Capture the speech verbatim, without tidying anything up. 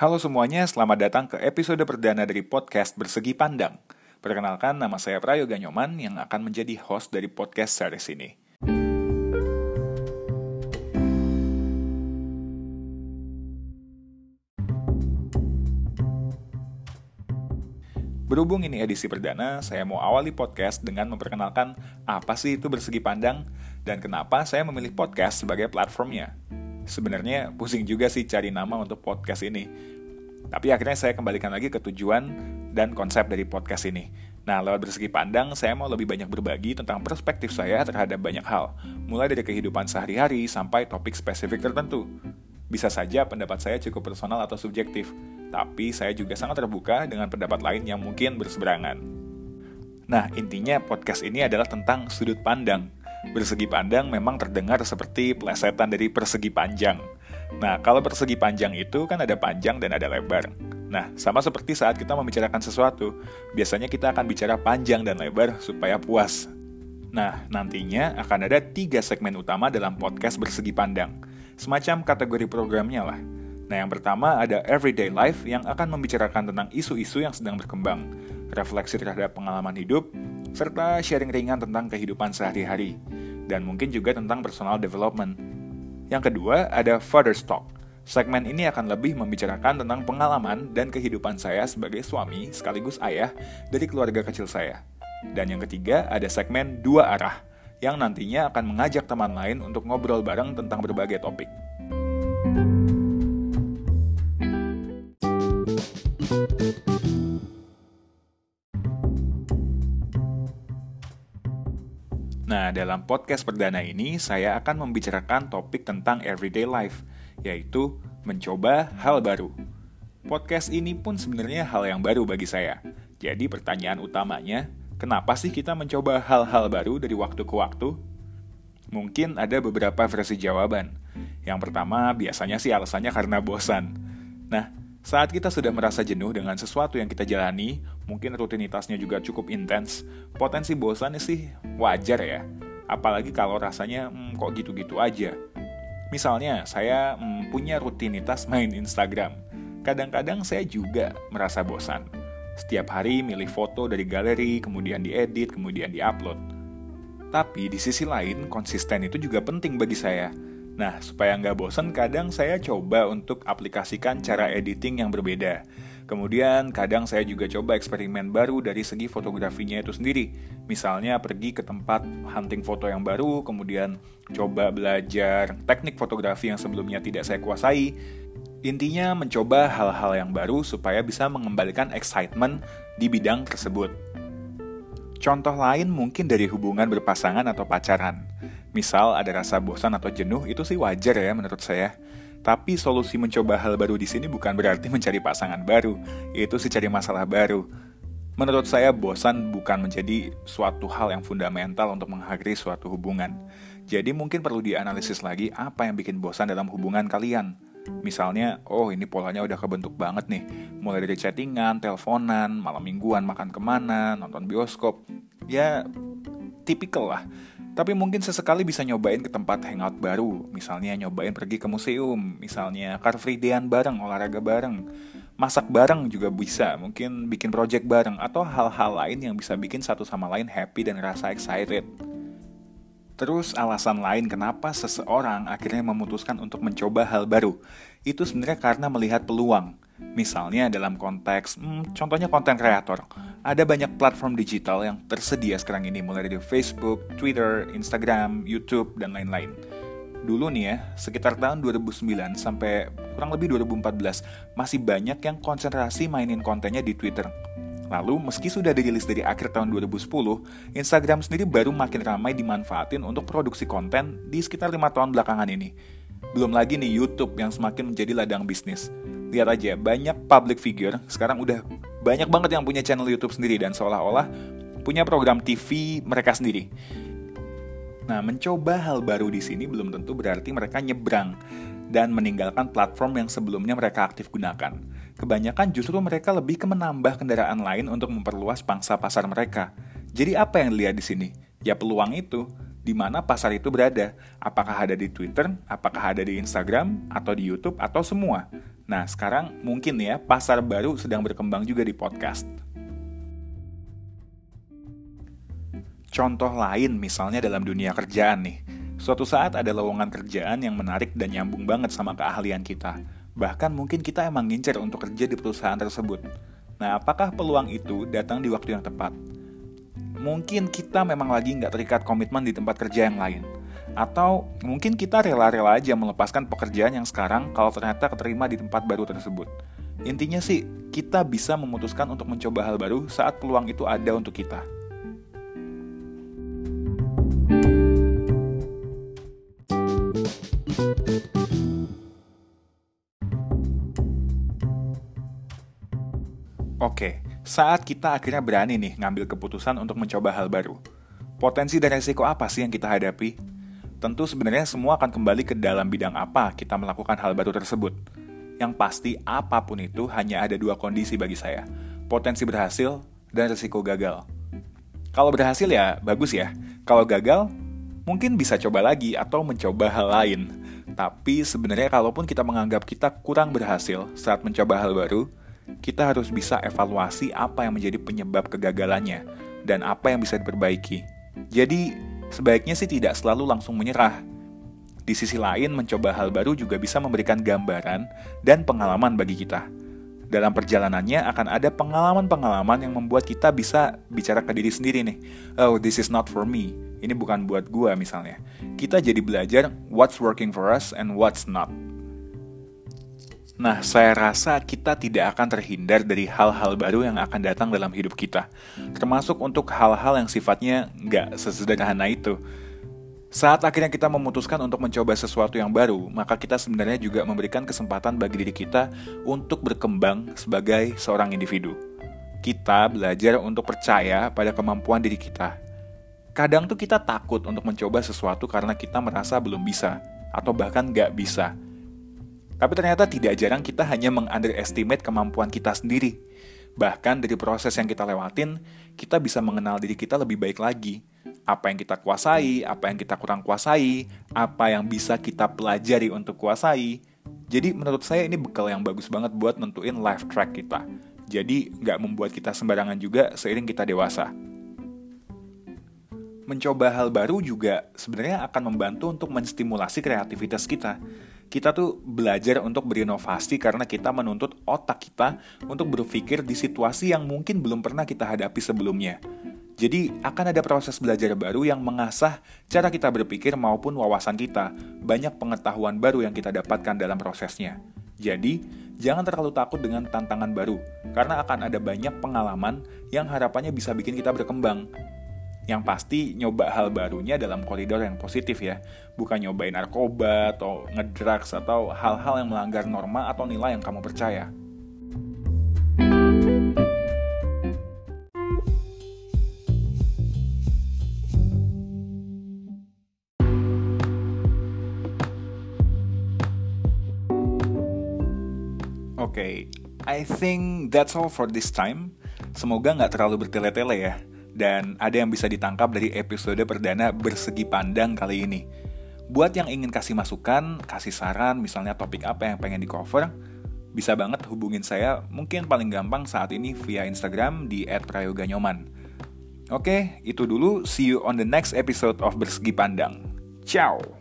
Halo semuanya, selamat datang ke episode perdana dari podcast Bersegi Pandang. Perkenalkan, nama saya Prayoga Nyoman yang akan menjadi host dari podcast series ini. Berhubung ini edisi perdana, saya mau awali podcast dengan memperkenalkan apa sih itu Bersegi Pandang dan kenapa saya memilih podcast sebagai platformnya. Sebenarnya pusing juga sih cari nama untuk podcast ini. Tapi akhirnya saya kembalikan lagi ke tujuan dan konsep dari podcast ini. Nah, lewat Bersegi Pandang, saya mau lebih banyak berbagi tentang perspektif saya terhadap banyak hal, mulai dari kehidupan sehari-hari sampai topik spesifik tertentu. Bisa saja pendapat saya cukup personal atau subjektif, tapi saya juga sangat terbuka dengan pendapat lain yang mungkin berseberangan. Nah, intinya podcast ini adalah tentang sudut pandang. Bersegi pandang memang terdengar seperti pelesetan dari persegi panjang. Nah, kalau persegi panjang itu kan ada panjang dan ada lebar. Nah, sama seperti saat kita membicarakan sesuatu, biasanya kita akan bicara panjang dan lebar supaya puas. Nah, nantinya akan ada tiga segmen utama dalam podcast Bersegi Pandang, semacam kategori programnya lah. Nah, yang pertama ada Everyday Life yang akan membicarakan tentang isu-isu yang sedang berkembang, refleksi terhadap pengalaman hidup, serta sharing ringan tentang kehidupan sehari-hari, dan mungkin juga tentang personal development. Yang kedua, ada Father's Talk. Segmen ini akan lebih membicarakan tentang pengalaman dan kehidupan saya sebagai suami sekaligus ayah dari keluarga kecil saya. Dan yang ketiga, ada segmen Dua Arah, yang nantinya akan mengajak teman lain untuk ngobrol bareng tentang berbagai topik. Nah, dalam podcast perdana ini, saya akan membicarakan topik tentang everyday life, yaitu mencoba hal baru. Podcast ini pun sebenarnya hal yang baru bagi saya. Jadi pertanyaan utamanya, kenapa sih kita mencoba hal-hal baru dari waktu ke waktu? Mungkin ada beberapa versi jawaban. Yang pertama, biasanya sih alasannya karena bosan. Nah, saat kita sudah merasa jenuh dengan sesuatu yang kita jalani, mungkin rutinitasnya juga cukup intens, potensi bosan sih wajar ya. Apalagi kalau rasanya hmm, kok gitu-gitu aja. Misalnya, saya hmm, punya rutinitas main Instagram. Kadang-kadang saya juga merasa bosan. Setiap hari milih foto dari galeri, kemudian diedit, kemudian diupload. Tapi di sisi lain, konsisten itu juga penting bagi saya. Nah, supaya nggak bosan, kadang saya coba untuk aplikasikan cara editing yang berbeda. Kemudian, kadang saya juga coba eksperimen baru dari segi fotografinya itu sendiri. Misalnya, pergi ke tempat hunting foto yang baru, kemudian coba belajar teknik fotografi yang sebelumnya tidak saya kuasai. Intinya, mencoba hal-hal yang baru supaya bisa mengembalikan excitement di bidang tersebut. Contoh lain mungkin dari hubungan berpasangan atau pacaran. Misal ada rasa bosan atau jenuh, itu sih wajar ya menurut saya. Tapi solusi mencoba hal baru di sini bukan berarti mencari pasangan baru, itu sih cari masalah baru. Menurut saya bosan bukan menjadi suatu hal yang fundamental untuk mengakhiri suatu hubungan. Jadi mungkin perlu dianalisis lagi apa yang bikin bosan dalam hubungan kalian. Misalnya, oh ini polanya udah kebentuk banget nih. Mulai dari chattingan, teleponan, malam mingguan, makan kemana, nonton bioskop. Ya, tipikal lah. Tapi mungkin sesekali bisa nyobain ke tempat hangout baru. Misalnya nyobain pergi ke museum. Misalnya car free day-an bareng, olahraga bareng. Masak bareng juga bisa. Mungkin bikin project bareng. Atau hal-hal lain yang bisa bikin satu sama lain happy dan rasa excited. Terus alasan lain kenapa seseorang akhirnya memutuskan untuk mencoba hal baru. Itu sebenarnya karena melihat peluang. Misalnya dalam konteks, hmm, contohnya konten kreator. Ada banyak platform digital yang tersedia sekarang ini, mulai dari Facebook, Twitter, Instagram, YouTube, dan lain-lain. Dulu nih ya, sekitar tahun dua ribu sembilan sampai kurang lebih dua ribu empat belas, masih banyak yang konsentrasi mainin kontennya di Twitter. Lalu, meski sudah dirilis dari akhir tahun dua ribu sepuluh, Instagram sendiri baru makin ramai dimanfaatin untuk produksi konten di sekitar lima tahun belakangan ini. Belum lagi nih YouTube yang semakin menjadi ladang bisnis. Lihat aja, banyak public figure sekarang udah banyak banget yang punya channel YouTube sendiri dan seolah-olah punya program T V mereka sendiri. Nah, mencoba hal baru di sini belum tentu berarti mereka nyebrang dan meninggalkan platform yang sebelumnya mereka aktif gunakan. Kebanyakan justru mereka lebih ke menambah kendaraan lain untuk memperluas pangsa pasar mereka. Jadi apa yang dilihat di sini? Ya peluang itu, di mana pasar itu berada. Apakah ada di Twitter, apakah ada di Instagram, atau di YouTube, atau semua. Nah, sekarang mungkin ya pasar baru sedang berkembang juga di podcast. Contoh lain misalnya dalam dunia kerjaan nih. Suatu saat ada lowongan kerjaan yang menarik dan nyambung banget sama keahlian kita. Bahkan mungkin kita emang ngincer untuk kerja di perusahaan tersebut. Nah, apakah peluang itu datang di waktu yang tepat? Mungkin kita memang lagi nggak terikat komitmen di tempat kerja yang lain. Atau mungkin kita rela-rela aja melepaskan pekerjaan yang sekarang kalau ternyata keterima di tempat baru tersebut. Intinya sih, kita bisa memutuskan untuk mencoba hal baru saat peluang itu ada untuk kita. Oke, saat kita akhirnya berani nih ngambil keputusan untuk mencoba hal baru. Potensi dan resiko apa sih yang kita hadapi? Tentu sebenarnya semua akan kembali ke dalam bidang apa kita melakukan hal baru tersebut. Yang pasti apapun itu hanya ada dua kondisi bagi saya. Potensi berhasil dan resiko gagal. Kalau berhasil ya bagus ya. Kalau gagal, mungkin bisa coba lagi atau mencoba hal lain. Tapi sebenarnya kalaupun kita menganggap kita kurang berhasil saat mencoba hal baru, kita harus bisa evaluasi apa yang menjadi penyebab kegagalannya dan apa yang bisa diperbaiki. Jadi, sebaiknya sih tidak selalu langsung menyerah. Di sisi lain, mencoba hal baru juga bisa memberikan gambaran dan pengalaman bagi kita. Dalam perjalanannya akan ada pengalaman-pengalaman yang membuat kita bisa bicara ke diri sendiri nih. Oh, this is not for me. Ini bukan buat gua misalnya. Kita jadi belajar what's working for us and what's not. Nah, saya rasa kita tidak akan terhindar dari hal-hal baru yang akan datang dalam hidup kita. Termasuk untuk hal-hal yang sifatnya nggak sesederhana itu. Saat akhirnya kita memutuskan untuk mencoba sesuatu yang baru, maka kita sebenarnya juga memberikan kesempatan bagi diri kita untuk berkembang sebagai seorang individu. Kita belajar untuk percaya pada kemampuan diri kita. Kadang tuh kita takut untuk mencoba sesuatu karena kita merasa belum bisa, atau bahkan nggak bisa. Tapi ternyata tidak jarang kita hanya meng-underestimate kemampuan kita sendiri. Bahkan dari proses yang kita lewatin, kita bisa mengenal diri kita lebih baik lagi. Apa yang kita kuasai, apa yang kita kurang kuasai, apa yang bisa kita pelajari untuk kuasai. Jadi menurut saya ini bekal yang bagus banget buat nentuin life track kita. Jadi nggak membuat kita sembarangan juga seiring kita dewasa. Mencoba hal baru juga sebenarnya akan membantu untuk menstimulasi kreativitas kita. Kita tuh belajar untuk berinovasi karena kita menuntut otak kita untuk berpikir di situasi yang mungkin belum pernah kita hadapi sebelumnya. Jadi akan ada proses belajar baru yang mengasah cara kita berpikir maupun wawasan kita. Banyak pengetahuan baru yang kita dapatkan dalam prosesnya. Jadi, jangan terlalu takut dengan tantangan baru, karena akan ada banyak pengalaman yang harapannya bisa bikin kita berkembang. Yang pasti nyoba hal barunya dalam koridor yang positif ya. Bukan nyobain narkoba atau ngedrugs atau hal-hal yang melanggar norma atau nilai yang kamu percaya. Oke, okay, I think that's all for this time. Semoga nggak terlalu bertele-tele ya. Dan ada yang bisa ditangkap dari episode perdana Bersegi Pandang kali ini. Buat yang ingin kasih masukan, kasih saran, misalnya topik apa yang pengen di-cover, bisa banget hubungin saya, mungkin paling gampang saat ini via Instagram di et prayoga nyoman. Oke, itu dulu. See you on the next episode of Bersegi Pandang. Ciao!